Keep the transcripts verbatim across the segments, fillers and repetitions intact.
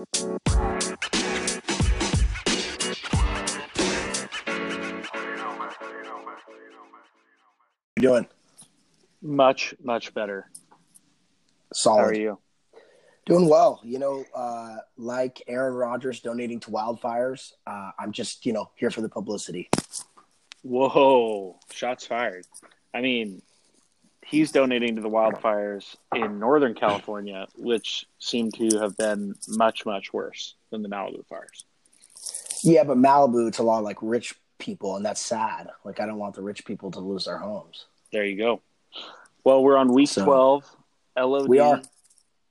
You doing? Much, much better. Solid. How are you? Doing well. You know, uh, like Aaron Rodgers donating to wildfires, uh, I'm just, you know, here for the publicity. Whoa. Shots fired. I mean, he's donating to the wildfires in Northern California, which seem to have been much, much worse than the Malibu fires. Yeah, but Malibu, it's a lot of, like, rich people, and that's sad. Like, I don't want the rich people to lose their homes. There you go. Well, we're on week so, twelve. L O D. We are.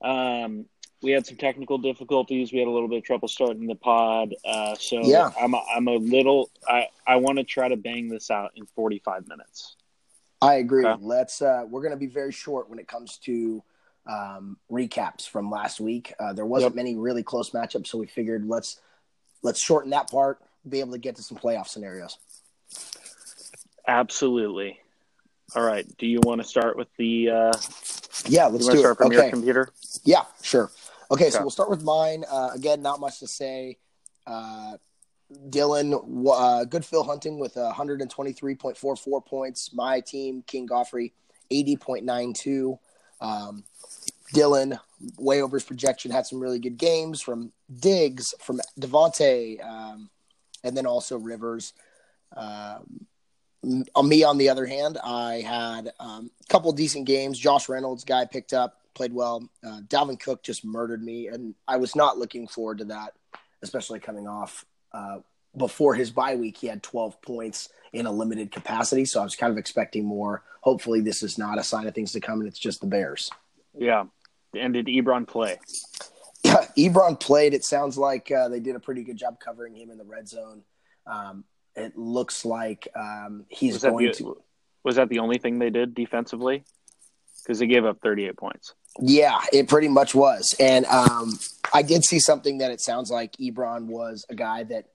Um, we had some technical difficulties. We had a little bit of trouble starting the pod. Uh, so yeah. I'm, a, I'm a little I, – I want to try to bang this out in forty-five minutes. I agree. Okay. Let's. Uh, we're going to be very short when it comes to um, recaps from last week. Uh, there wasn't yep. many really close matchups, so we figured let's let's shorten that part, be able to get to some playoff scenarios. Absolutely. All right. Do you want to start with the? Uh, yeah, let's do it. Start from okay. your computer. Yeah, sure. Okay, okay. So we'll start with mine. Uh, again, not much to say. Uh, Dylan, uh, good Phil Hunting with one twenty-three point four four points. My team, King Goffrey, eighty point nine two. Um, Dylan, way over his projection, had some really good games from Diggs, from Devontae, um, and then also Rivers. Um, on me, on the other hand, I had um, a couple decent games. Josh Reynolds, guy picked up, played well. Uh, Dalvin Cook just murdered me, and I was not looking forward to that, especially coming off. Uh, before his bye week, he had twelve points in a limited capacity, so I was kind of expecting more. Hopefully this is not a sign of things to come, and it's just the Bears. Yeah. And did Ebron play? Ebron played. It sounds like uh, they did a pretty good job covering him in the red zone. Um, it looks like um, he's was going the, to – Was that the only thing they did defensively? Because they gave up thirty-eight points. Yeah, it pretty much was. And um, I did see something that it sounds like Ebron was a guy that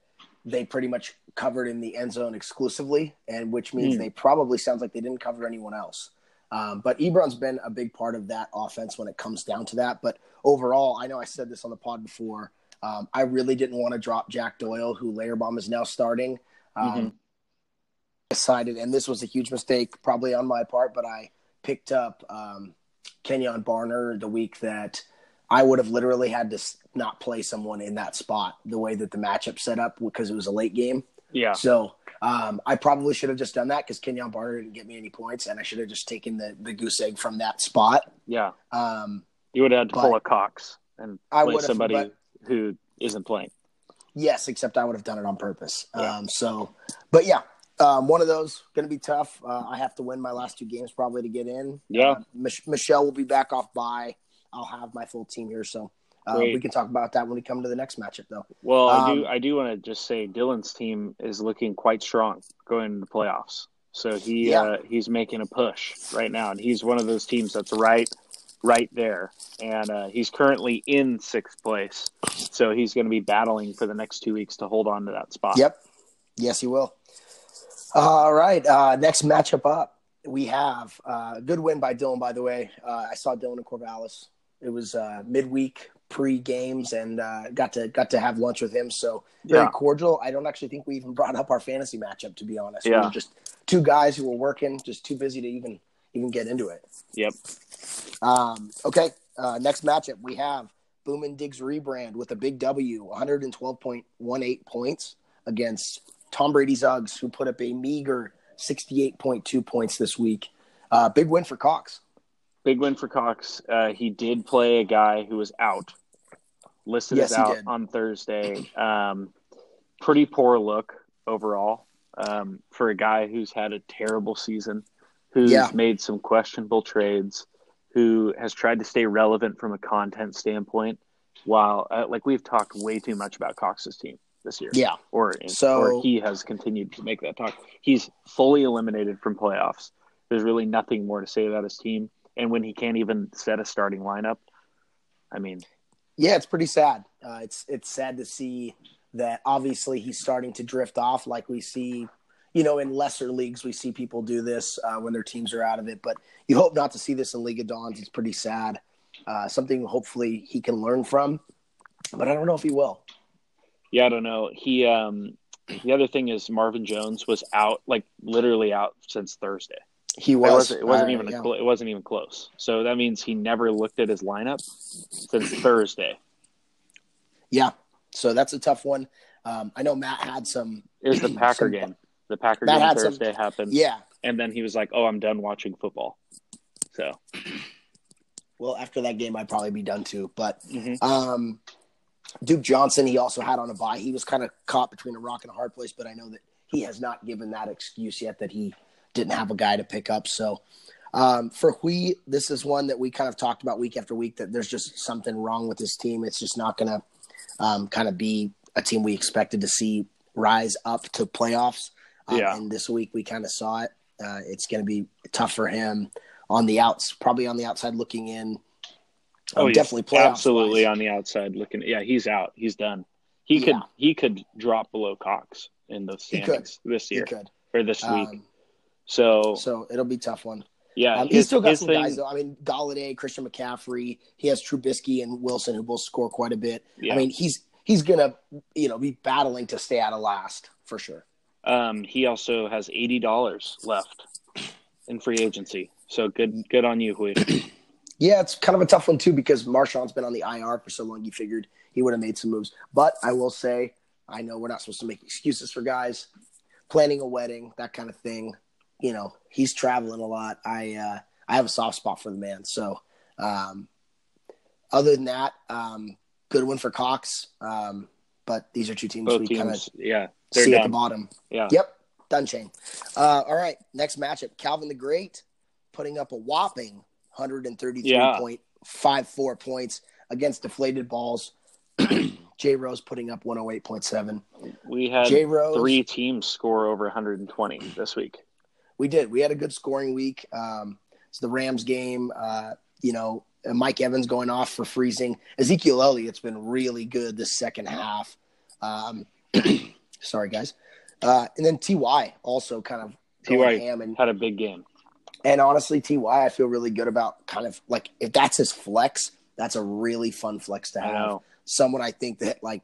they pretty much covered in the end zone exclusively, and which means mm. they probably sounds like they didn't cover anyone else. Um, but Ebron's been a big part of that offense when it comes down to that. But overall, I know I said this on the pod before, um, I really didn't want to drop Jack Doyle, who Layer Bomb is now starting. Um, mm-hmm. Decided, and this was a huge mistake probably on my part, but I picked up um, – Kenyon Barner the week that I would have literally had to not play someone in that spot the way that the matchup set up because it was a late game. Yeah. So um, I probably should have just done that because Kenyon Barner didn't get me any points, and I should have just taken the, the goose egg from that spot. Yeah. Um, you would have had to pull a Cox and play somebody but, who isn't playing. Yes, except I would have done it on purpose. Yeah. Um, so, but yeah. Um, one of those going to be tough. Uh, I have to win my last two games probably to get in. Yeah. Uh, Mich- Michelle will be back off bye. I'll have my full team here, so uh, we can talk about that when we come to the next matchup, though. Well, um, I do. I do want to just say Dylan's team is looking quite strong going into the playoffs. So he yeah. uh, he's making a push right now, and he's one of those teams that's right, right there. And uh, he's currently in sixth place, so he's going to be battling for the next two weeks to hold on to that spot. Yep. Yes, he will. All right, uh, next matchup up, we have a uh, good win by Dylan, by the way. Uh, I saw Dylan in Corvallis. It was uh, midweek pre-games, and uh, got to got to have lunch with him, so very yeah. cordial. I don't actually think we even brought up our fantasy matchup, to be honest. Yeah. We were just two guys who were working, just too busy to even, even get into it. Yep. Um, okay, uh, next matchup, we have Boomin Diggs rebrand with a big W, one twelve point one eight points against – Tom Brady's Uggs, who put up a meager sixty-eight point two points this week. Uh, big win for Cox. Big win for Cox. Uh, he did play a guy who was out. Listed yes, as out on Thursday. Um, pretty poor look overall um, for a guy who's had a terrible season, who's yeah. made some questionable trades, who has tried to stay relevant from a content standpoint. While uh, like we've talked way too much about Cox's team this year. Yeah. Or, so, or he has continued to make that talk. He's fully eliminated from playoffs. There's really nothing more to say about his team. And when he can't even set a starting lineup, I mean. Yeah, it's pretty sad. Uh, it's it's sad to see that obviously he's starting to drift off like we see, you know, in lesser leagues. We see people do this uh, when their teams are out of it. But you hope not to see this in League of Dons. It's pretty sad. Uh, something hopefully he can learn from. but I don't know if he will. Yeah, I don't know. He um, the other thing is Marvin Jones was out, like literally out since Thursday. He was. It wasn't, it wasn't uh, even. Yeah. A, it wasn't even close. So that means he never looked at his lineup since Thursday. Yeah. So that's a tough one. Um, I know Matt had some. It was the Packer some, game. The Packer Matt game had Thursday some, happened. Yeah. And then he was like, "Oh, I'm done watching football." So. Well, after that game, I'd probably be done too. But mm-hmm. um, Duke Johnson, he also had on a bye. He was kind of caught between a rock and a hard place. But I know that he has not given that excuse yet that he didn't have a guy to pick up. So um, for Hui, this is one that we kind of talked about week after week, that there's just something wrong with this team. It's just not going to um, kind of be a team we expected to see rise up to playoffs. Um, yeah. And this week we kind of saw it. Uh, it's going to be tough for him on the outs, probably on the outside looking in. Um, oh, definitely playoffs. Absolutely wise. On the outside looking. Yeah, he's out. He's done. He yeah. could he could drop below Cox in those standings this year he could. or this week. Um, So, so it'll be a tough one. Yeah, um, his, he's still got some thing, guys though. I mean, Golladay, Christian McCaffrey. He has Trubisky and Wilson, who both score quite a bit. Yeah. I mean, he's he's gonna you know be battling to stay out of last for sure. Um, he also has eighty dollars left in free agency. So good, good on you, Hui. Yeah, it's kind of a tough one too because Marshawn's been on the I R for so long. You figured he would have made some moves, but I will say, I know we're not supposed to make excuses for guys planning a wedding, that kind of thing. You know, he's traveling a lot. I uh, I have a soft spot for the man. So um, other than that, um, good one for Cox. Um, but these are two teams Both we kind of yeah, see done. At the bottom. Yeah. Yep, done chain. Uh, all right, next matchup. Calvin the Great putting up a whopping one thirty-three point five four yeah. points against deflated balls. Jay Rose putting up one oh eight point seven. We had Jay Rose, three teams score over one hundred twenty this week. We did. We had a good scoring week. Um, it's the Rams game. Uh, you know, Mike Evans going off for freezing. Ezekiel Elliott's been really good this second half. Um, sorry, guys. Uh, and then T Y also kind of T Y ham and, had a big game. And honestly, T Y I feel really good about kind of like if that's his flex, that's a really fun flex to have. I Someone I think that like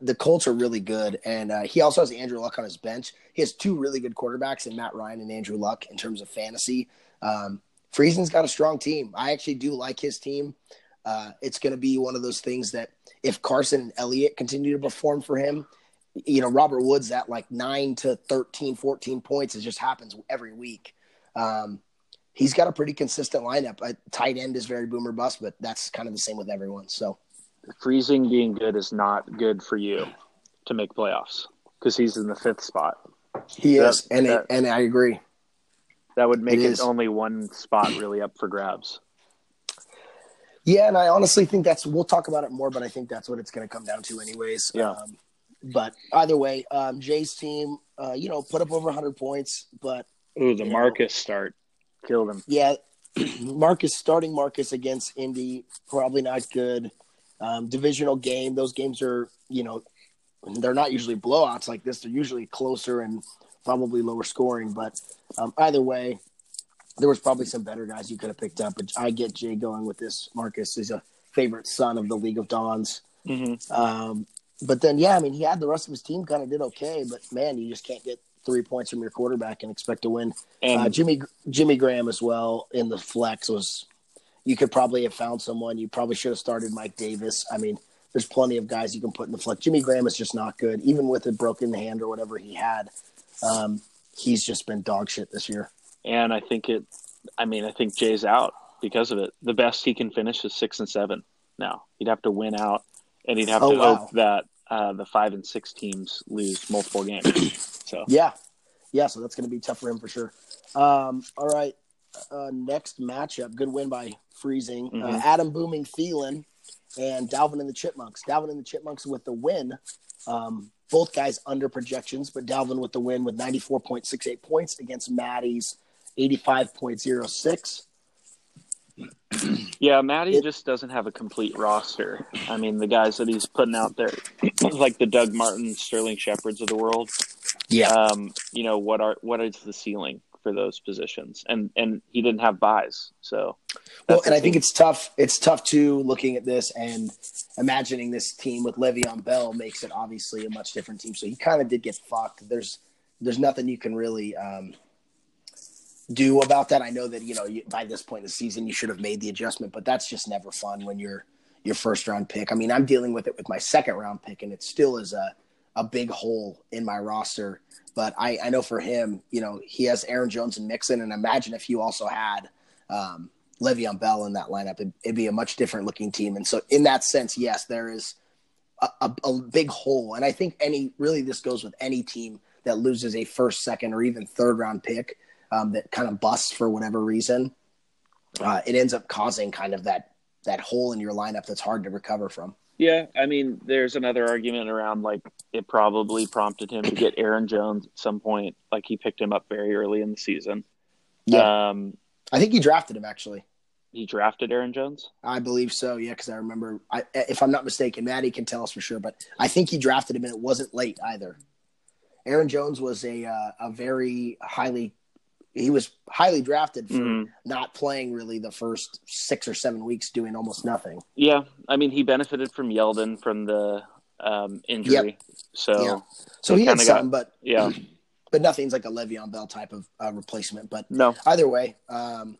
the Colts are really good, and uh, he also has Andrew Luck on his bench. He has two really good quarterbacks in Matt Ryan and Andrew Luck in terms of fantasy. Um, Friesen's got a strong team. I actually do like his team. Uh, it's going to be one of those things that if Carson and Elliott continue to perform for him, you know, Robert Woods at like nine to thirteen, fourteen points, it just happens every week. Um, he's got a pretty consistent lineup. A tight end is very boom or bust, but that's kind of the same with everyone, so. Freezing being good is not good for you to make playoffs because he's in the fifth spot. He that, is, and that, it, and I agree. That would make it, it only one spot really up for grabs. Yeah, and I honestly think that's – we'll talk about it more, but I think that's what it's going to come down to anyways. Yeah. Um, but either way, um, Jay's team, uh, you know, put up over one hundred points, but – Ooh, the Marcus know, start killed him. Yeah, Marcus starting Marcus against Indy, probably not good. Um, divisional game. Those games are, you know, they're not usually blowouts like this. They're usually closer and probably lower scoring. But um, either way, there was probably some better guys you could have picked up. But I get Jay going with this. Marcus is a favorite son of the League of Dons. Mm-hmm. Um, but then, yeah, I mean, he had the rest of his team kind of did okay. But, man, you just can't get three points from your quarterback and expect to win. And uh, Jimmy Jimmy Graham as well in the flex was – you could probably have found someone. You probably should have started Mike Davis. I mean, there's plenty of guys you can put in the flex. Jimmy Graham is just not good. Even with a broken hand or whatever he had, um, he's just been dog shit this year. And I think it – I mean, I think Jay's out because of it. The best he can finish is six and seven now. He'd have to win out, and he'd have oh, to wow. hope that uh, the five and six teams lose multiple games. So yeah. Yeah, so that's going to be tough for him for sure. Um, all right. Uh, next matchup, good win by Friesen. Mm-hmm. Uh, Adam booming Thielen and Dalvin and the Chipmunks. Dalvin and the Chipmunks with the win. Um, both guys under projections, but Dalvin with the win with ninety-four point six eight points against Maddie's eighty-five point oh six. Yeah, Maddie it, just doesn't have a complete roster. I mean, the guys that he's putting out there, like the Doug Martin, Sterling Shepherds of the world. Yeah. Um, you know, what are what is the ceiling for those positions, and and he didn't have buys. So, well, and I think it's tough. It's tough too, looking at this and imagining this team with Le'Veon Bell makes it obviously a much different team. So he kind of did get fucked. There's there's nothing you can really um, do about that. I know that you know you, by this point in the season you should have made the adjustment, but that's just never fun when you're your first round pick. I mean, I'm dealing with it with my second round pick, and it still is a, a big hole in my roster. But I, I know for him, you know, he has Aaron Jones and Mixon, and imagine if you also had um, Le'Veon Bell in that lineup, it, it'd be a much different looking team. And so in that sense, yes, there is a, a, a big hole. And I think any really this goes with any team that loses a first, second, or even third round pick um, that kind of busts for whatever reason. Uh, it ends up causing kind of that, that hole in your lineup that's hard to recover from. Yeah, I mean, there's another argument around, like, it probably prompted him to get Aaron Jones at some point. Like, he picked him up very early in the season. Yeah. Um, I think he drafted him, actually. He drafted Aaron Jones? I believe so, yeah, because I remember, I, if I'm not mistaken, Maddie can tell us for sure, but I think he drafted him, and it wasn't late either. Aaron Jones was a uh, a very highly He was highly drafted for mm. not playing really the first six or seven weeks, doing almost nothing. Yeah, I mean, he benefited from Yeldon from the um, injury, yep. so yeah. so he had some, got, but yeah, but nothing's like a Le'Veon Bell type of uh, replacement. But no, either way, um,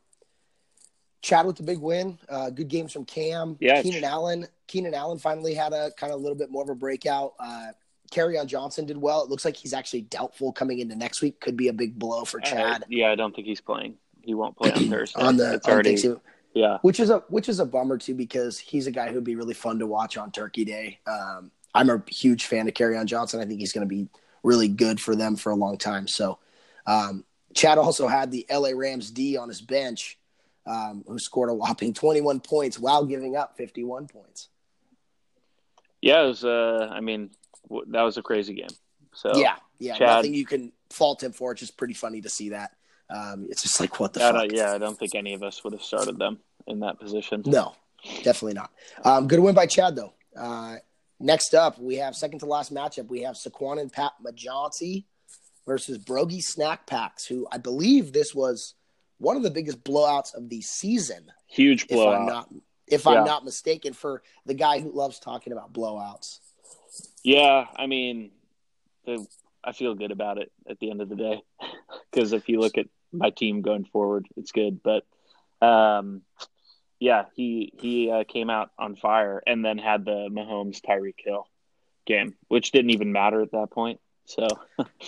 Chad with the big win, uh, good games from Cam. Yeah, Keenan it's... Allen, Keenan Allen finally had a kind of a little bit more of a breakout. Uh, Kerryon Johnson did well. It looks like he's actually doubtful coming into next week. Could be a big blow for Chad. Uh, yeah, I don't think he's playing. He won't play on Thursday. on the it's on already, too. Yeah, which is a which is a bummer too, because he's a guy who'd be really fun to watch on Turkey Day. Um, I'm a huge fan of Kerryon Johnson. I think he's going to be really good for them for a long time. So, um, Chad also had the L A Rams D on his bench, um, who scored a whopping twenty-one points while giving up fifty-one points. Yeah, it was. Uh, I mean. That was a crazy game. So yeah, yeah, Chad, nothing you can fault him for. It's just pretty funny to see that. Um, it's just like, what the fuck? Yeah, I don't think any of us would have started them in that position. No, definitely not. Um, good win by Chad, though. Uh, next up, we have second to last matchup. We have Saquon and Pat Majonsi versus Brogy Snack Packs, who I believe this was one of the biggest blowouts of the season. Huge blowout. If I'm not, if yeah. I'm not mistaken, for the guy who loves talking about blowouts. Yeah, I mean, the, I feel good about it at the end of the day, because if you look at my team going forward, it's good. But, um, yeah, he he uh, came out on fire and then had the Mahomes Tyreek Hill game, which didn't even matter at that point. So,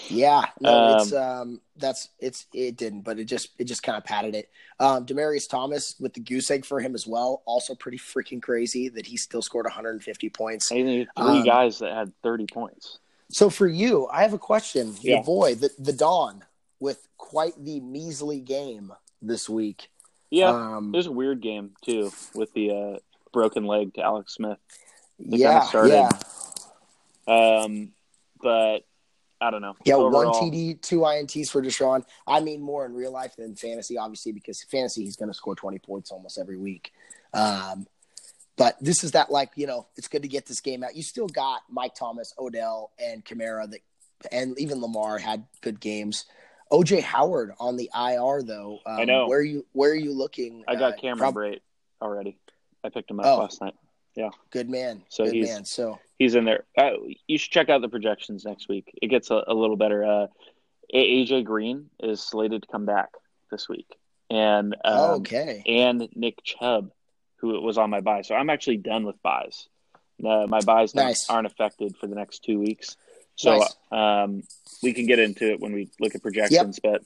yeah, no, um, it's um, that's it's it didn't, but it just it just kind of padded it. Um, Demaryius Thomas with the goose egg for him as well. Also pretty freaking crazy that he still scored one hundred fifty points. I think three um, guys that had thirty points. So for you, I have a question. Yeah. Your boy, the the Don, with quite the measly game this week. Yeah, um, there's a weird game too with the uh, broken leg to Alex Smith. They yeah, started, yeah. Um, but. I don't know. Yeah, overall. One T D, two I N Ts for Deshaun. I mean, more in real life than fantasy, obviously, because fantasy, he's going to score twenty points almost every week. Um, but this is that, like, you know, it's good to get this game out. You still got Mike Thomas, Odell, and Kamara, that, and even Lamar had good games. O J Howard on the I R, though. Um, I know. Where are you, where are you looking? I got uh, Cameron prob- Brate already. I picked him up oh. last night. Yeah. Good man. So good he's, man. So he's in there. Uh, you should check out the projections next week. It gets a, a little better. Uh, A J Green is slated to come back this week. And um, okay. and Nick Chubb, who was on my bye. So I'm actually done with buys. Uh, my buys nice. aren't affected for the next two weeks. So nice. um, we can get into it when we look at projections. Yep.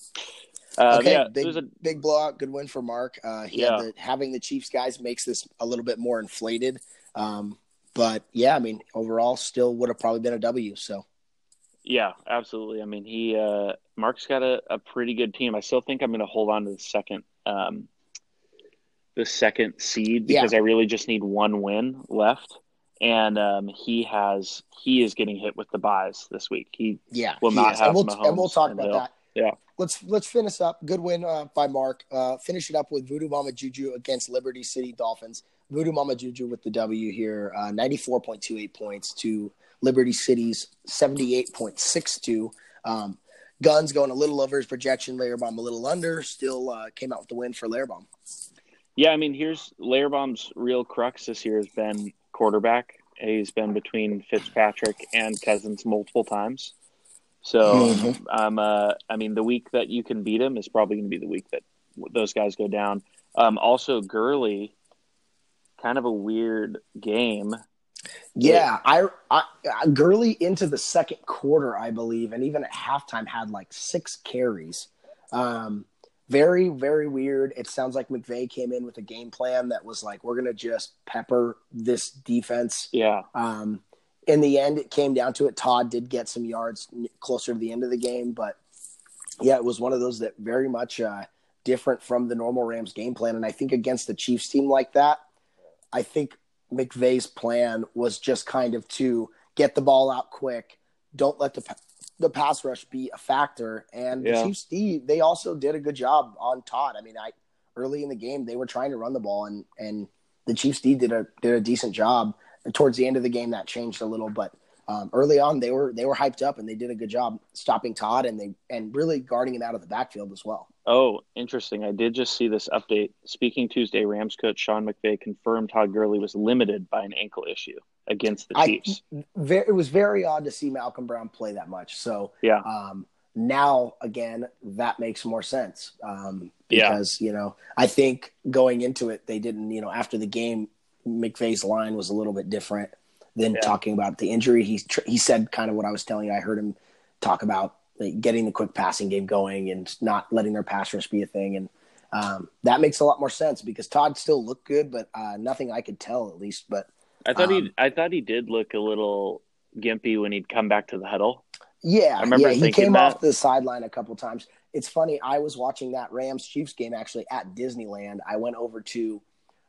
But Uh, okay, yeah, big, a... big blowout, good win for Mark. Uh, he yeah. had the, having the Chiefs guys makes this a little bit more inflated. Um, but, yeah, I mean, overall still would have probably been a W. So, yeah, absolutely. I mean, he uh, Mark's got a, a pretty good team. I still think I'm going to hold on to the second um, the second seed because yeah. I really just need one win left. And um, he has he is getting hit with the buys this week. He yeah, will not he have and we'll, Mahomes. And we'll talk about that. Yeah. Let's let's finish up. Good win uh, by Mark. Uh, finish it up with Voodoo Mama Juju against Liberty City Dolphins. Voodoo Mama Juju with the W here, uh, ninety-four point two eight points to Liberty City's seventy-eight point six two. Um, Guns going a little over his projection, Layer Bomb a little under, still uh, came out with the win for Layer Bomb. Yeah, I mean, here's Layer Bomb's real crux this year has been quarterback. He's been between Fitzpatrick and Cousins multiple times. So, mm-hmm. um, uh, I mean, the week that you can beat him is probably going to be the week that those guys go down. Um, also, Gurley, kind of a weird game. Yeah, I, I, I Gurley into the second quarter, I believe, and even at halftime had like six carries. Um, very, very weird. It sounds like McVay came in with a game plan that was like, we're going to just pepper this defense. Yeah. Um, in the end, it came down to it. Todd did get some yards closer to the end of the game, but yeah, it was one of those that very much uh, different from the normal Rams game plan. And I think against the Chiefs team like that, I think McVay's plan was just kind of to get the ball out quick, don't let the the pass rush be a factor. And yeah. the Chiefs, they also did a good job on Todd. I mean, I early in the game they were trying to run the ball, and and the Chiefs D did a did a decent job. And towards the end of the game, that changed a little, but um, early on they were they were hyped up and they did a good job stopping Todd and they and really guarding him out of the backfield as well. Oh, interesting. I did just see this update. Speaking Tuesday, Rams coach Sean McVay confirmed Todd Gurley was limited by an ankle issue against the Chiefs. I, it was very odd to see Malcolm Brown play that much. So yeah. um, now, again, that makes more sense um, because, yeah. you know, I think going into it, they didn't, you know, after the game, McVay's line was a little bit different than yeah. talking about the injury. He, he said kind of what I was telling you. I heard him talk about getting the quick passing game going and not letting their pass rush be a thing. And um, that makes a lot more sense because Todd still looked good, but uh, nothing I could tell at least. But I thought um, he, I thought he did look a little gimpy when he'd come back to the huddle. Yeah. I remember yeah, he came that. off the sideline a couple times. It's funny. I was watching that Rams Chiefs game actually at Disneyland. I went over to,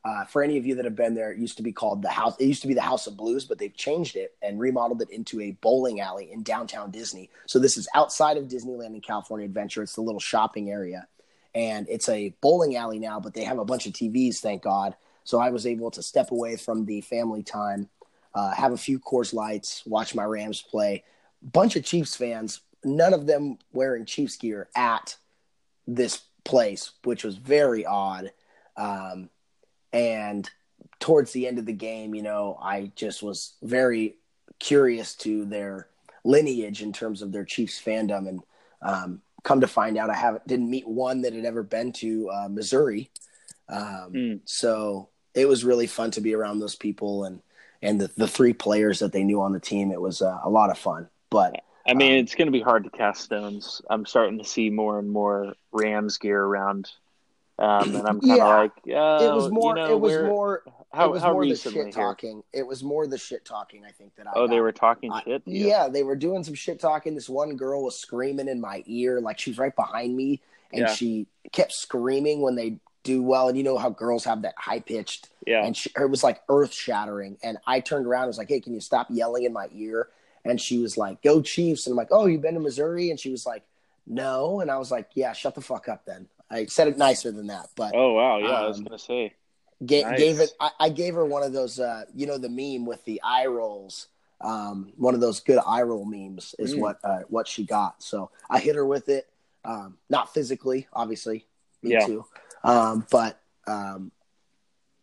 uh, for any of you that have been there, it used to be called the house. It used to be the House of Blues, but they've changed it and remodeled it into a bowling alley in downtown Disney. So this is outside of Disneyland and California Adventure. It's the little shopping area and it's a bowling alley now, but they have a bunch of T Vs, thank God. So I was able to step away from the family time, uh, have a few Coors Lights, watch my Rams play. Bunch of Chiefs fans, none of them wearing Chiefs gear at this place, which was very odd. Um, And towards the end of the game, you know, I just was very curious to their lineage in terms of their Chiefs fandom. And um, come to find out, I haven't didn't meet one that had ever been to uh, Missouri. Um, mm. So it was really fun to be around those people and, and the, the three players that they knew on the team. It was uh, a lot of fun. But I mean, um, it's going to be hard to cast stones. I'm starting to see more and more Rams gear around. Um, and I'm kind of yeah. like, oh, it was more, you know, it was more, how, it was how more the shit talking. Here? It was more the shit talking. I think that I, oh, got. They were talking I, shit. Yeah. yeah. They were doing some shit talking. This one girl was screaming in my ear. Like she's right behind me and yeah. she kept screaming when they do well. And you know how girls have that high pitched yeah. and she, it was like earth shattering. And I turned around and was like, hey, can you stop yelling in my ear? And she was like, go Chiefs. And I'm like, oh, you've been to Missouri. And she was like, no. And I was like, yeah, shut the fuck up then. I said it nicer than that, but oh wow, yeah, um, I was gonna say, ga- nice. gave it. I, I gave her one of those, uh, you know, the meme with the eye rolls. Um, one of those good eye roll memes is mm. what uh, what she got. So I hit her with it, um, not physically, obviously, me yeah. too, um, but um,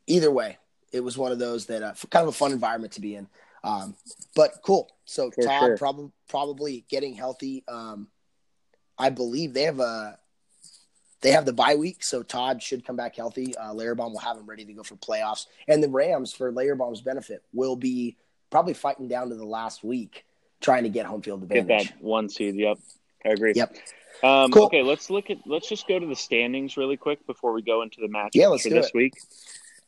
either way, it was one of those that uh, kind of a fun environment to be in. Um, but cool. So For Todd sure. probably probably getting healthy. Um, I believe they have a. They have the bye week, so Todd should come back healthy. Uh, Layer Bomb will have him ready to go for playoffs. And the Rams, for Layer Bomb's benefit, will be probably fighting down to the last week trying to get home field advantage. Get that one seed, yep. I agree. Yep. Um, cool. Okay, let's look at. Let's just go to the standings really quick before we go into the matchup yeah, let's for do this it. week.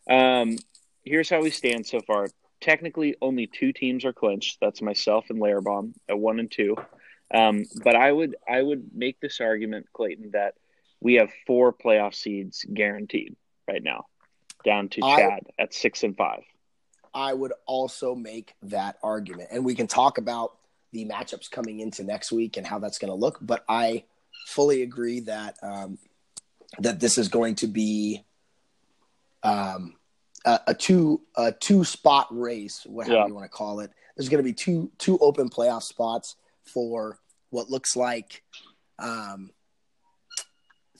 Um, here's how we stand so far. Technically, only two teams are clinched. That's myself and Layer Bomb at one and two. Um, but I would I would make this argument, Clayton, that we have four playoff seeds guaranteed right now, down to Chad I, at six and five. I would also make that argument. And we can talk about the matchups coming into next week and how that's going to look. But I fully agree that um, that this is going to be um, a, a two a two spot race, whatever yeah. you want to call it. There's going to be two two open playoff spots for what looks like um,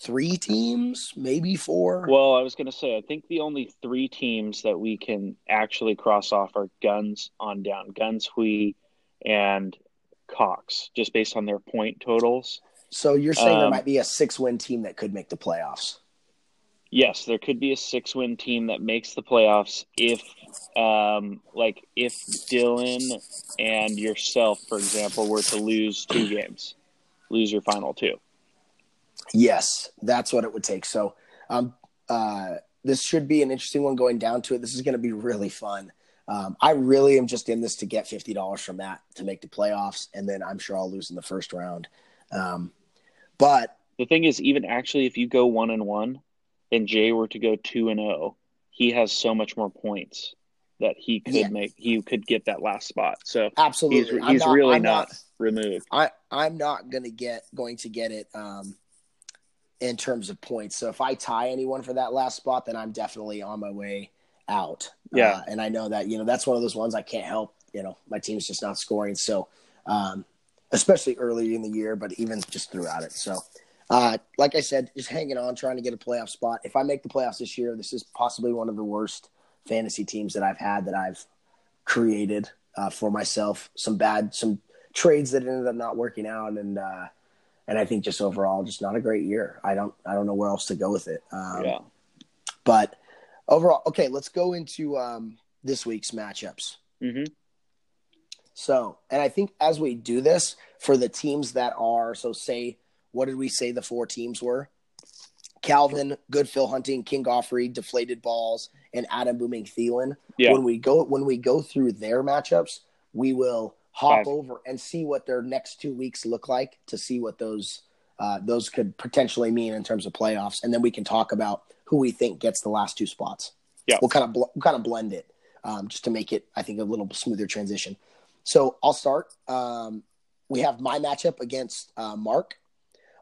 three teams, maybe four. Well, I was going to say, I think the only three teams that we can actually cross off are Guns on down. Guns, Hui, and Cox, just based on their point totals. So you're saying um, there might be a six-win team that could make the playoffs? Yes, there could be a six-win team that makes the playoffs if, um, like, if Dylan and yourself, for example, were to lose two games, lose your final two. Yes, that's what it would take. So um, uh, this should be an interesting one going down to it. This is going to be really fun. Um, I really am just in this to get fifty dollars from that to make the playoffs, and then I'm sure I'll lose in the first round. Um, but the thing is, even actually, if you go one and one, and Jay were to go two and zero, he has so much more points that he could yeah. make. He could get that last spot. So absolutely, he's, he's not, really not, not removed. I I'm not gonna get going to get it um, in terms of points. So if I tie anyone for that last spot, then I'm definitely on my way out. Yeah, uh, and I know that you know that's one of those ones I can't help. You know, my team's just not scoring. So. Um, especially early in the year, but even just throughout it. So, uh, like I said, just hanging on, trying to get a playoff spot. If I make the playoffs this year, this is possibly one of the worst fantasy teams that I've had that I've created uh, for myself. Some bad, some trades that ended up not working out, and uh, and I think just overall, just not a great year. I don't, I don't know where else to go with it. Um, yeah. But overall, okay, let's go into um, this week's matchups. Mm-hmm. So, and I think as we do this for the teams that are, so say, what did we say the four teams were? Calvin, Good Phil Hunting, King Goffrey, Deflated Balls, and Adam Booming Thielen. Yeah. When we go, when we go through their matchups, we will hop Five. over and see what their next two weeks look like to see what those, uh, those could potentially mean in terms of playoffs. And then we can talk about who we think gets the last two spots. Yeah. We'll kind of, bl- we'll kind of blend it um, just to make it, I think, a little smoother transition. So I'll start. Um, we have my matchup against uh, Mark.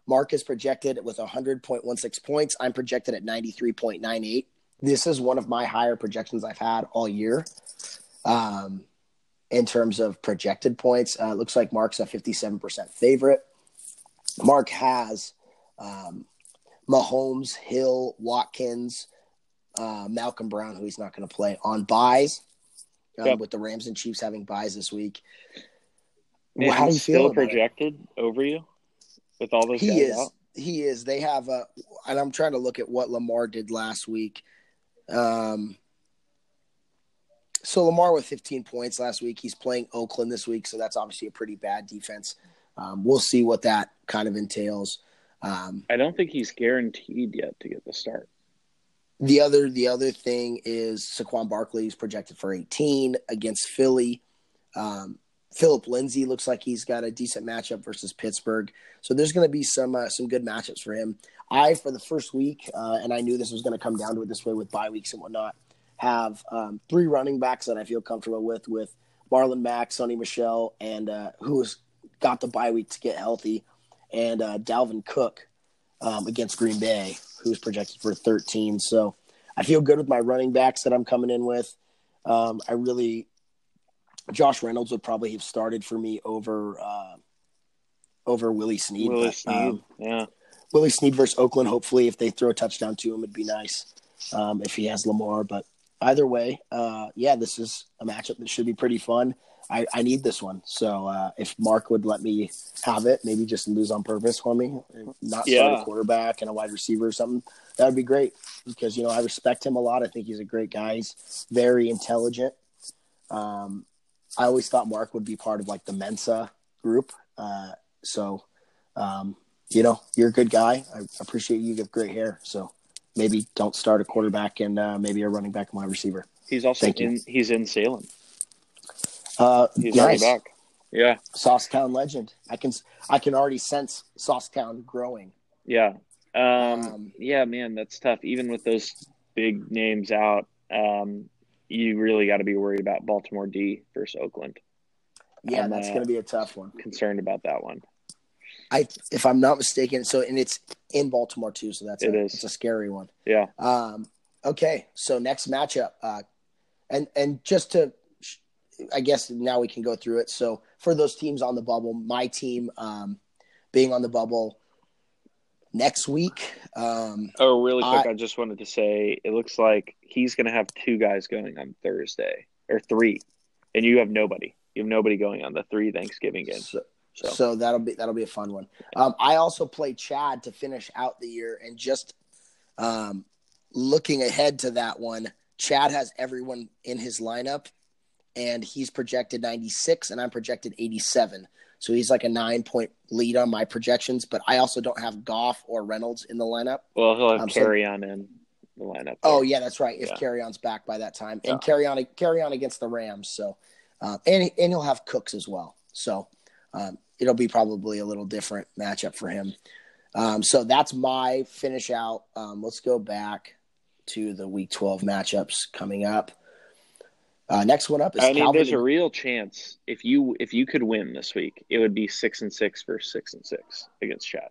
Mark is projected with one hundred point one six points. I'm projected at ninety-three point nine eight. This is one of my higher projections I've had all year um, in terms of projected points. It uh, looks like Mark's a fifty-seven percent favorite. Mark has um, Mahomes, Hill, Watkins, uh, Malcolm Brown, who he's not going to play, on buys. Um, yep. With the Rams and Chiefs having buys this week. Man, how do you feel? Still projected it? Over you with all those he guys is, out? He is. They have a – and I'm trying to look at what Lamar did last week. Um, so, Lamar with fifteen points last week. He's playing Oakland this week, so that's obviously a pretty bad defense. Um, we'll see what that kind of entails. Um, I don't think he's guaranteed yet to get the start. The other the other thing is Saquon Barkley's projected for eighteen against Philly. Um, Phillip Lindsay looks like he's got a decent matchup versus Pittsburgh. So there's going to be some uh, some good matchups for him. I, for the first week, uh, and I knew this was going to come down to it this way with bye weeks and whatnot, have um, three running backs that I feel comfortable with, with Marlon Mack, Sonny Michel, and uh, who has got the bye week to get healthy, and uh, Dalvin Cook um, against Green Bay, who's projected for thirteen. So I feel good with my running backs that I'm coming in with. Um, I really – Josh Reynolds would probably have started for me over uh, over Willie Snead. Willie Snead, um, yeah. Willie Snead versus Oakland, hopefully, if they throw a touchdown to him, it'd be nice um, if he has Lamar. But either way, uh, yeah, this is a matchup that should be pretty fun. I, I need this one. So uh, if Mark would let me have it, maybe just lose on purpose for me, not yeah. start a quarterback and a wide receiver or something, that would be great because, you know, I respect him a lot. I think he's a great guy. He's very intelligent. Um, I always thought Mark would be part of, like, the Mensa group. Uh, so, um, you know, you're a good guy. I appreciate you. You have great hair. So maybe don't start a quarterback and uh, maybe a running back and wide receiver. He's also Thank in. You. He's in Salem. Uh, He's nice. Back. Yeah. Saucetown legend. I can I can already sense Saucetown growing. Yeah. Um, um, yeah, man, that's tough. Even with those big names out, um, you really got to be worried about Baltimore D versus Oakland. Yeah, I'm, that's uh, going to be a tough one. Concerned about that one. I, if I'm not mistaken, so and it's in Baltimore too, so that's it a, is. It's a scary one. Yeah. Um, okay, so next matchup, uh, and and just to. I guess now we can go through it. So for those teams on the bubble, my team um, being on the bubble, next week. Um, oh, really quick, I, I just wanted to say it looks like he's going to have two guys going on Thursday, or three, and you have nobody. You have nobody going on the three Thanksgiving games. So, so. so that'll be that'll be a fun one. Um, I also play Chad to finish out the year, and just um, looking ahead to that one, Chad has everyone in his lineup, and he's projected ninety-six, and I'm projected eighty-seven. So he's like a nine-point lead on my projections, but I also don't have Goff or Reynolds in the lineup. Well, he'll have um, Kerryon so, in the lineup. There. Oh, yeah, that's right, if yeah. Kerryon's back by that time. And yeah. Kerryon, Kerryon against the Rams. So, uh, and, and he'll have Cooks as well. So um, it'll be probably a little different matchup for him. Um, so that's my finish out. Um, let's go back to the Week twelve matchups coming up. Uh, next one up is I mean, Calvin there's and... a real chance if you if you could win this week, it would be six and six versus six and six against Chad.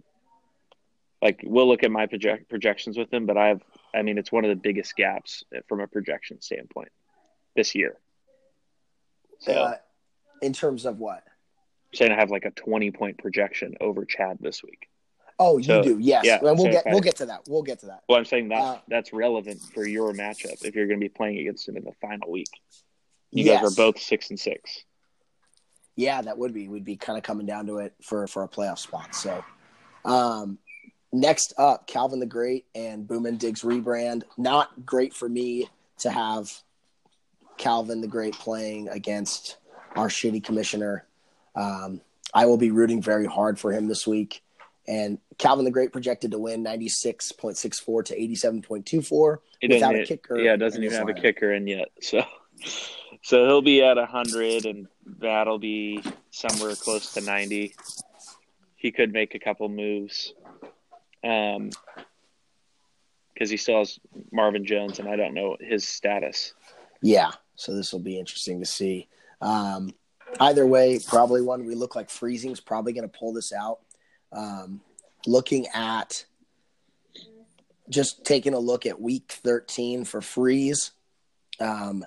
Like, we'll look at my project, projections with him, but I've I mean it's one of the biggest gaps from a projection standpoint this year. So, uh, in terms of what? I'm saying I have like a twenty point projection over Chad this week. Oh, you so, do, yes. Yeah, well, we'll so get I, we'll get to that. We'll get to that. Well, I'm saying that uh, that's relevant for your matchup if you're going to be playing against him in the final week. You yes. guys are both six and six. Yeah, that would be. We'd be kind of coming down to it for, for a playoff spot. So, um, next up, Calvin the Great and Boomin Diggs rebrand. Not great for me to have Calvin the Great playing against our shitty commissioner. Um, I will be rooting very hard for him this week. And Calvin the Great projected to win ninety-six point six four to eighty-seven point two four without a kicker. Yeah, doesn't even have a kicker in yet. So. So he'll be at one hundred, and that'll be somewhere close to ninety. He could make a couple moves um, because he still has Marvin Jones, and I don't know his status. Yeah, so this will be interesting to see. Um, either way, probably one we look like Friesen's probably going to pull this out. Um, looking at just taking a look at Week thirteen for Friesen. Um,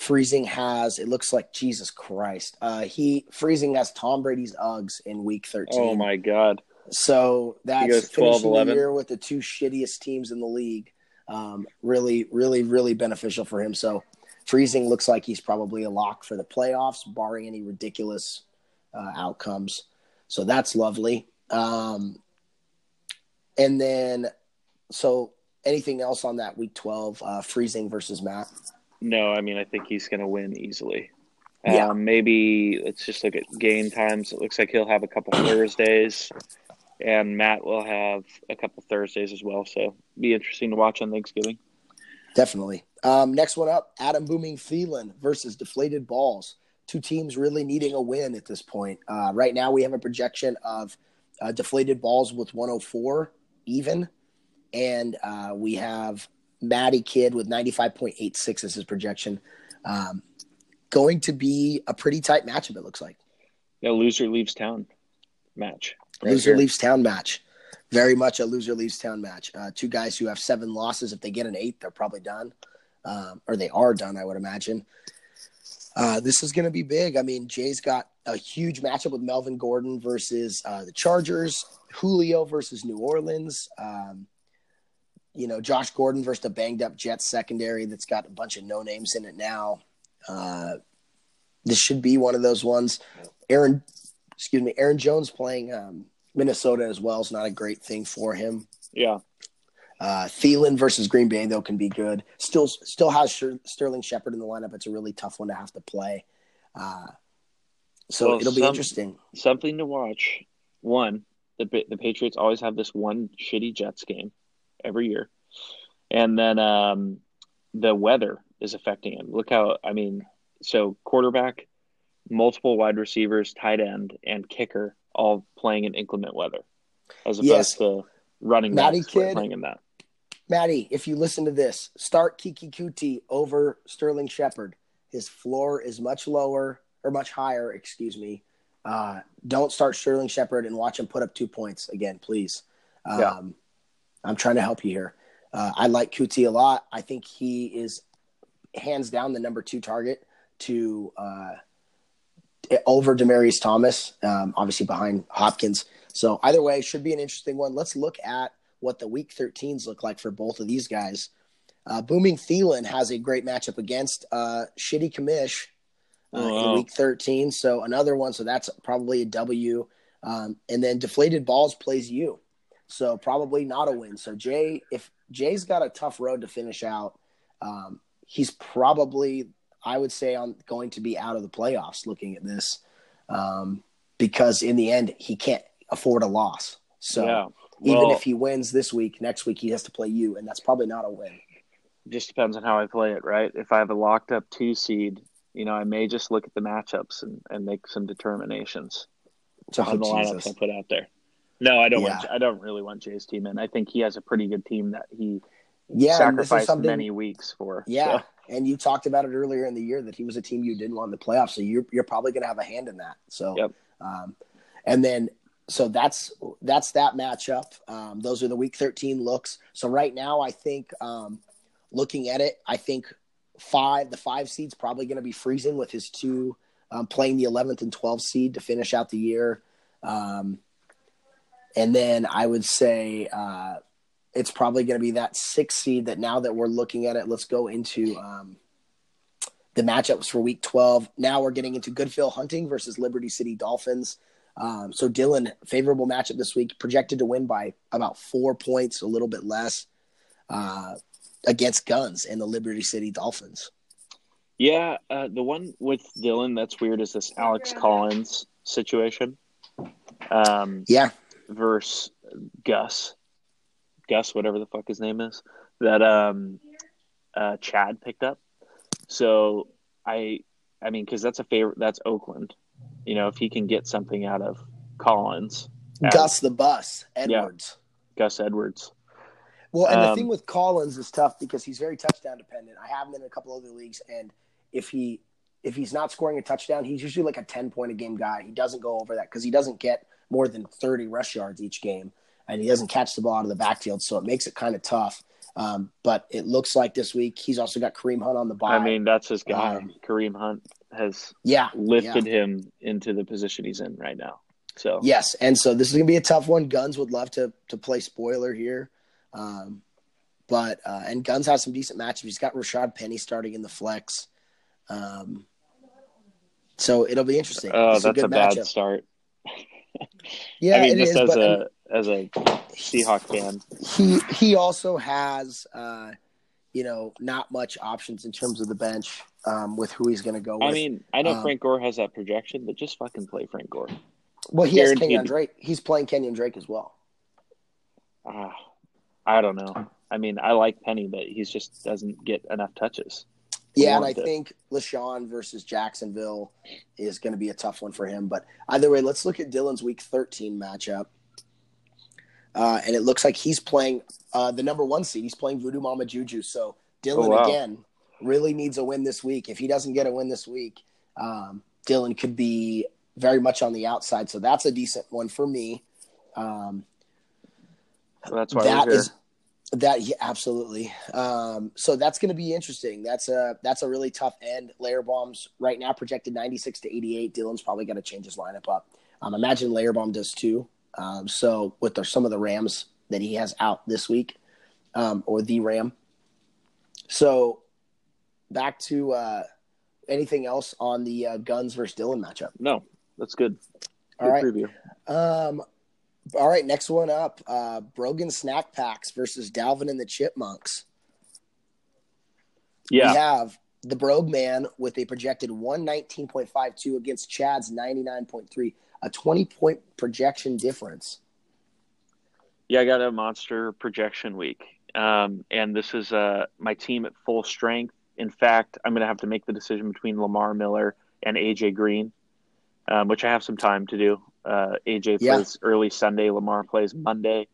Friesen has, it looks like Jesus Christ. Uh, he Friesen has Tom Brady's Uggs in Week thirteen. Oh my God! So that's finishing the year with the two shittiest teams in the league. Um, really, really, really beneficial for him. So Friesen looks like he's probably a lock for the playoffs, barring any ridiculous uh, outcomes. So that's lovely. Um, and then, so anything else on that Week twelve? Uh, Friesen versus Matt. No, I mean, I think he's going to win easily. Um, yeah. Maybe let's just look at game times. It looks like he'll have a couple Thursdays, and Matt will have a couple Thursdays as well. So be interesting to watch on Thanksgiving. Definitely. Um, next one up, Adam booming Thielen versus deflated balls. Two teams really needing a win at this point. Uh, right now we have a projection of uh, deflated balls with one oh four even, and uh, we have – Maddie Kidd with ninety-five point eight six as his projection. Um, going to be a pretty tight matchup, it looks like. A loser leaves town match. Right loser here. leaves town match. Very much a loser leaves town match. Uh, two guys who have seven losses. If they get an eight, they're probably done. Um, or they are done, I would imagine. Uh, this is going to be big. I mean, Jay's got a huge matchup with Melvin Gordon versus uh, the Chargers. Julio versus New Orleans. Um You know, Josh Gordon versus the banged-up Jets secondary that's got a bunch of no-names in it now. Uh, this should be one of those ones. Aaron, excuse me, Aaron Jones playing um, Minnesota as well is not a great thing for him. Yeah. Uh, Thielen versus Green Bay, though, can be good. Still still has Sterling Shepherd in the lineup. It's a really tough one to have to play. Uh, so well, it'll some, be interesting. Something to watch. One, the the Patriots always have this one shitty Jets game every year. And then um, the weather is affecting him. Look how, I mean, so quarterback, multiple wide receivers, tight end, and kicker all playing in inclement weather as opposed yes. to running Maddie backs Kidd, playing in that. Maddie, if you listen to this, start Kiki Kuti over Sterling Shepherd. His floor is much lower, or much higher, excuse me. Uh, don't start Sterling Shepherd and watch him put up two points again, please. Um, yeah. I'm trying to help you here. Uh, I like Kuti a lot. I think he is hands down the number two target to uh, over Demaryius Thomas, um, obviously behind Hopkins. So either way, should be an interesting one. Let's look at what the Week thirteens look like for both of these guys. Uh, Booming Thielen has a great matchup against uh, Shitty Kamish uh, oh, wow. in Week thirteen. So another one. So that's probably a W. Um, and then Deflated Balls plays you. So probably not a win. So Jay, if Jay's got a tough road to finish out, um, he's probably, I would say, on going to be out of the playoffs looking at this, um, because in the end he can't afford a loss. So yeah. well, even if he wins this week, next week he has to play you, and that's probably not a win. Just depends on how I play it, right? If I have a locked up two seed, you know, I may just look at the matchups and, and make some determinations oh, on the Jesus. lineups I put out there. No, I don't yeah. want. I don't really want Jay's team in. I think he has a pretty good team that he yeah, sacrificed many weeks for. Yeah, so. And you talked about it earlier in the year that he was a team you didn't want in the playoffs, so you're you're probably going to have a hand in that. So, yep. um, and then so that's that's that matchup. Um, those are the Week thirteen looks. So right now, I think um, looking at it, I think five the five seed's probably going to be Friesen with his two um, playing the eleventh and twelfth seed to finish out the year. Um, And then I would say uh, it's probably going to be that sixth seed that now that we're looking at it, let's go into um, the matchups for Week twelve. Now we're getting into Goodwill Hunting versus Liberty City Dolphins. Um, so Dylan, favorable matchup this week, projected to win by about four points, a little bit less, uh, against Guns and the Liberty City Dolphins. Yeah, uh, the one with Dylan that's weird is this Alex Collins situation. Um, yeah. Versus Gus, Gus, whatever the fuck his name is, that um, uh, Chad picked up. So I, I mean, because that's a favorite. That's Oakland. You know, if he can get something out of Collins, out, Gus the Bus, Edwards, yeah, Gus Edwards. Well, and um, the thing with Collins is tough because he's very touchdown dependent. I have him in a couple other leagues, and if he if he's not scoring a touchdown, he's usually like a ten point a game guy. He doesn't go over that because he doesn't get more than thirty rush yards each game, and he doesn't catch the ball out of the backfield, so it makes it kind of tough. Um, but it looks like this week he's also got Kareem Hunt on the bye. I mean, that's his guy. Um, Kareem Hunt has yeah, lifted yeah. him into the position he's in right now. So yes, and so this is going to be a tough one. Guns would love to to play spoiler here. Um, but uh, and Guns has some decent matchups. He's got Rashad Penny starting in the flex. Um, so it'll be interesting. Oh, it's that's a, good a bad matchup. start. Yeah, I mean, just as a as a Seahawk fan, he he also has uh, you know, not much options in terms of the bench um, with who he's going to go with. I mean, I know um, Frank Gore has that projection, but just fucking play Frank Gore. Well, he Guaranteed. has Kenyon Drake. He's playing Kenyon Drake as well. Uh, I don't know. I mean, I like Penny, but he just doesn't get enough touches. Yeah, and I think LeSean versus Jacksonville is going to be a tough one for him. But either way, let's look at Dylan's Week thirteen matchup. Uh, and it looks like he's playing uh, the number one seed. He's playing Voodoo Mama Juju. So Dylan, oh, wow. again, really needs a win this week. If he doesn't get a win this week, um, Dylan could be very much on the outside. So that's a decent one for me. Um, so that's why that we're here. Is, That yeah, absolutely. Um, so that's going to be interesting. That's a that's a really tough end. Layer Bomb's right now projected ninety-six to eighty-eight. Dylan's probably got to change his lineup up. Um, imagine Layer Bomb does too. Um, so with the, some of the Rams that he has out this week, um, or the Ram. So back to uh, anything else on the uh, Guns versus Dylan matchup? No, that's good. All good right. Preview. Um, All right, next one up, uh, Brogan Snack Packs versus Dalvin and the Chipmunks. Yeah. We have the Brogue Man with a projected one nineteen point five two against Chad's ninety-nine point three, a twenty-point projection difference. Yeah, I got a monster projection week, um, and this is uh, my team at full strength. In fact, I'm going to have to make the decision between Lamar Miller and A J Green, um, which I have some time to do. Uh, A J yeah. plays early Sunday. Lamar plays Monday.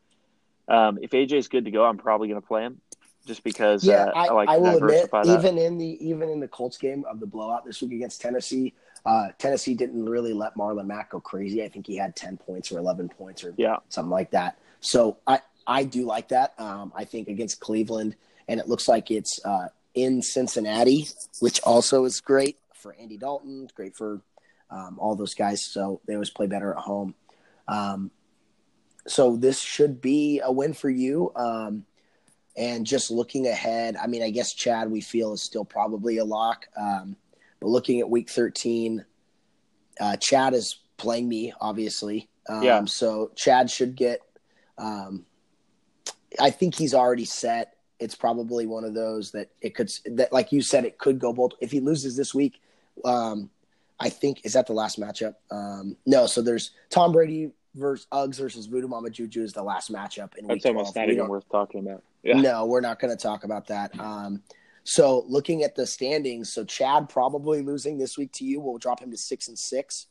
Um, if A J's good to go, I'm probably going to play him just because yeah, uh, I, I like I to will diversify admit, that. Even in the even in the Colts game of the blowout this week against Tennessee, uh, Tennessee didn't really let Marlon Mack go crazy. I think he had ten points or eleven points or yeah. something like that. So I, I do like that. Um, I think against Cleveland, and it looks like it's uh, in Cincinnati, which also is great for Andy Dalton, great for um, all those guys. So they always play better at home. Um, so this should be a win for you. Um, and just looking ahead, I mean, I guess Chad, we feel, is still probably a lock. Um, but looking at week thirteen, uh, Chad is playing me, obviously. Um, yeah. So Chad should get, um, I think he's already set. It's probably one of those that it could, that like you said, it could go both. If he loses this week, um, I think, is that the last matchup? Um, no. So there's Tom Brady versus Uggs versus Voodoo Mama Juju is the last matchup. In week That's almost not we even worth talking about. Yeah. No, we're not going to talk about that. Um, so looking at the standings, so Chad probably losing this week to you will drop him to six and six.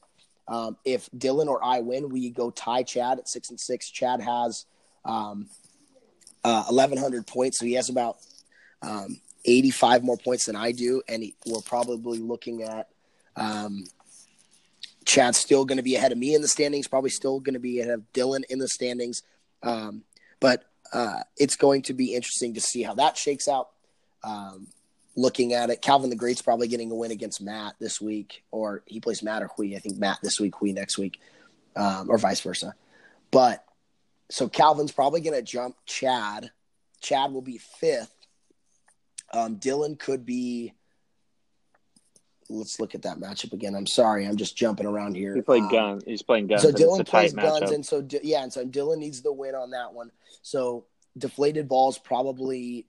Um, if Dylan or I win, we go tie Chad at six and six. Chad has, um, Uh, eleven hundred points, so he has about um, eighty-five more points than I do, and he, we're probably looking at um, Chad's still going to be ahead of me in the standings, probably still going to be ahead of Dylan in the standings, um, but uh, it's going to be interesting to see how that shakes out. Um, looking at it, Calvin the Great's probably getting a win against Matt this week, or he plays Matt or Hui. I think Matt this week, Hui next week, um, or vice versa, but so Calvin's probably going to jump Chad. Chad will be fifth. Um, Dylan could be – let's look at that matchup again. I'm sorry. I'm just jumping around here. He played um, gun. He's playing guns. So Dylan plays guns, and so – yeah, and so Dylan needs the win on that one. So deflated balls probably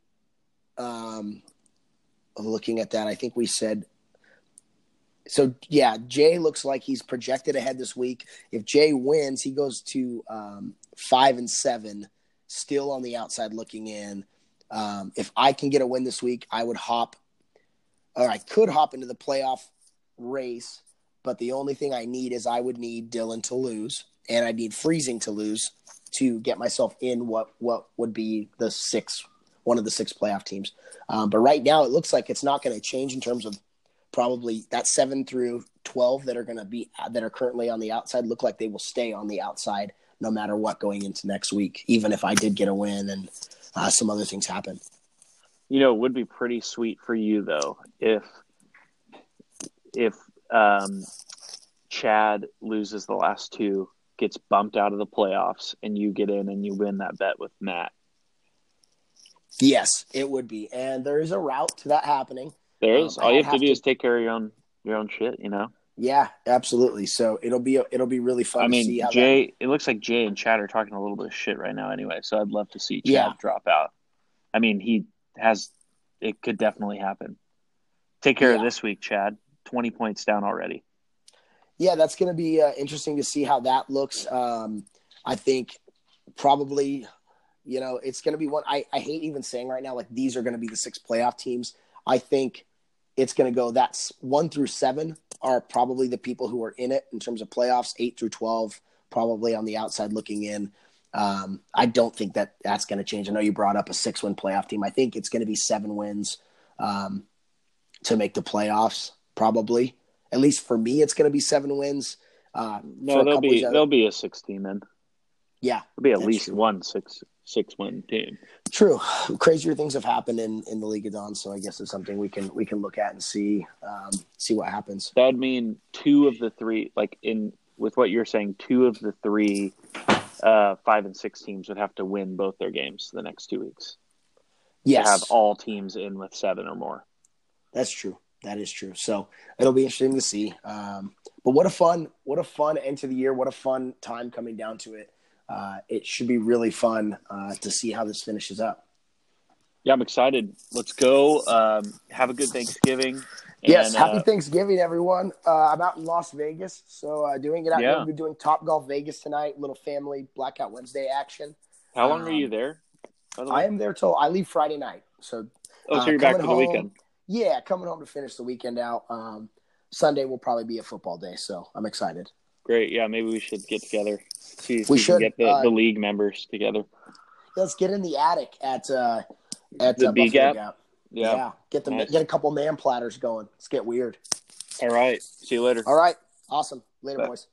um, – looking at that, I think we said – so, yeah, Jay looks like he's projected ahead this week. If Jay wins, he goes to um, – five and seven, still on the outside looking in. Um, if I can get a win this week, I would hop, or I could hop into the playoff race, but the only thing I need is I would need Dylan to lose, and I need Friesen to lose to get myself in what, what would be the six, one of the six playoff teams. Um, but right now it looks like it's not going to change in terms of probably that seven through twelve that are going to be, that are currently on the outside, look like they will stay on the outside no matter what going into next week, even if I did get a win and uh, some other things happen. You know, it would be pretty sweet for you, though, if if um, Chad loses the last two, gets bumped out of the playoffs, and you get in and you win that bet with Matt. Yes, it would be. And there is a route to that happening. There is. Um, All you have, have to do to... is take care of your own your own shit, you know? Yeah, absolutely. So it'll be it'll be really fun I mean, to see how Jay that... it looks like Jay and Chad are talking a little bit of shit right now anyway, so I'd love to see Chad yeah. drop out. I mean, he has it could definitely happen. Take care yeah. of this week, Chad. twenty points down already. Yeah, that's going to be uh, interesting to see how that looks. Um, I think probably, you know, it's going to be one I, I hate even saying right now, like these are going to be the six playoff teams. I think it's going to go that's one through seven are probably the people who are in it in terms of playoffs, eight through twelve, probably on the outside looking in. Um, I don't think that that's going to change. I know you brought up a six win playoff team. I think it's going to be seven wins um, to make the playoffs. Probably, at least for me, it's going to be seven wins. Uh, no, there'll be, there'll be a sixteen then. Yeah. There'll be at least true. one six, six win team. True. Crazier things have happened in, in the League of Dons, so I guess it's something we can we can look at and see um, see what happens. That would mean two of the three, like in with what you're saying, two of the three uh, five and six teams would have to win both their games the next two weeks. Yes. To have all teams in with seven or more. That's true. That is true. So it'll be interesting to see. Um, but what a fun what a fun end to the year. What a fun time coming down to it. Uh, it should be really fun uh, to see how this finishes up. Yeah, I'm excited. Let's go. Um, have a good Thanksgiving. And, yes, happy uh, Thanksgiving, everyone. Uh, I'm out in Las Vegas, so uh, doing it out yeah. here. We're doing Topgolf Vegas tonight, little family Blackout Wednesday action. How long um, are you there? The I am there till I leave Friday night. So, oh, so uh, you're back for the home, weekend. Yeah, coming home to finish the weekend out. Um, Sunday will probably be a football day, so I'm excited. Great. Yeah, maybe we should get together. See if we, we should can get the, uh, the league members together. Let's get in the attic at uh, at the uh, B Gap. Yeah. yeah, get the nice. get a couple man platters going. Let's get weird. All right. See you later. All right. Awesome. Later, Bye. boys.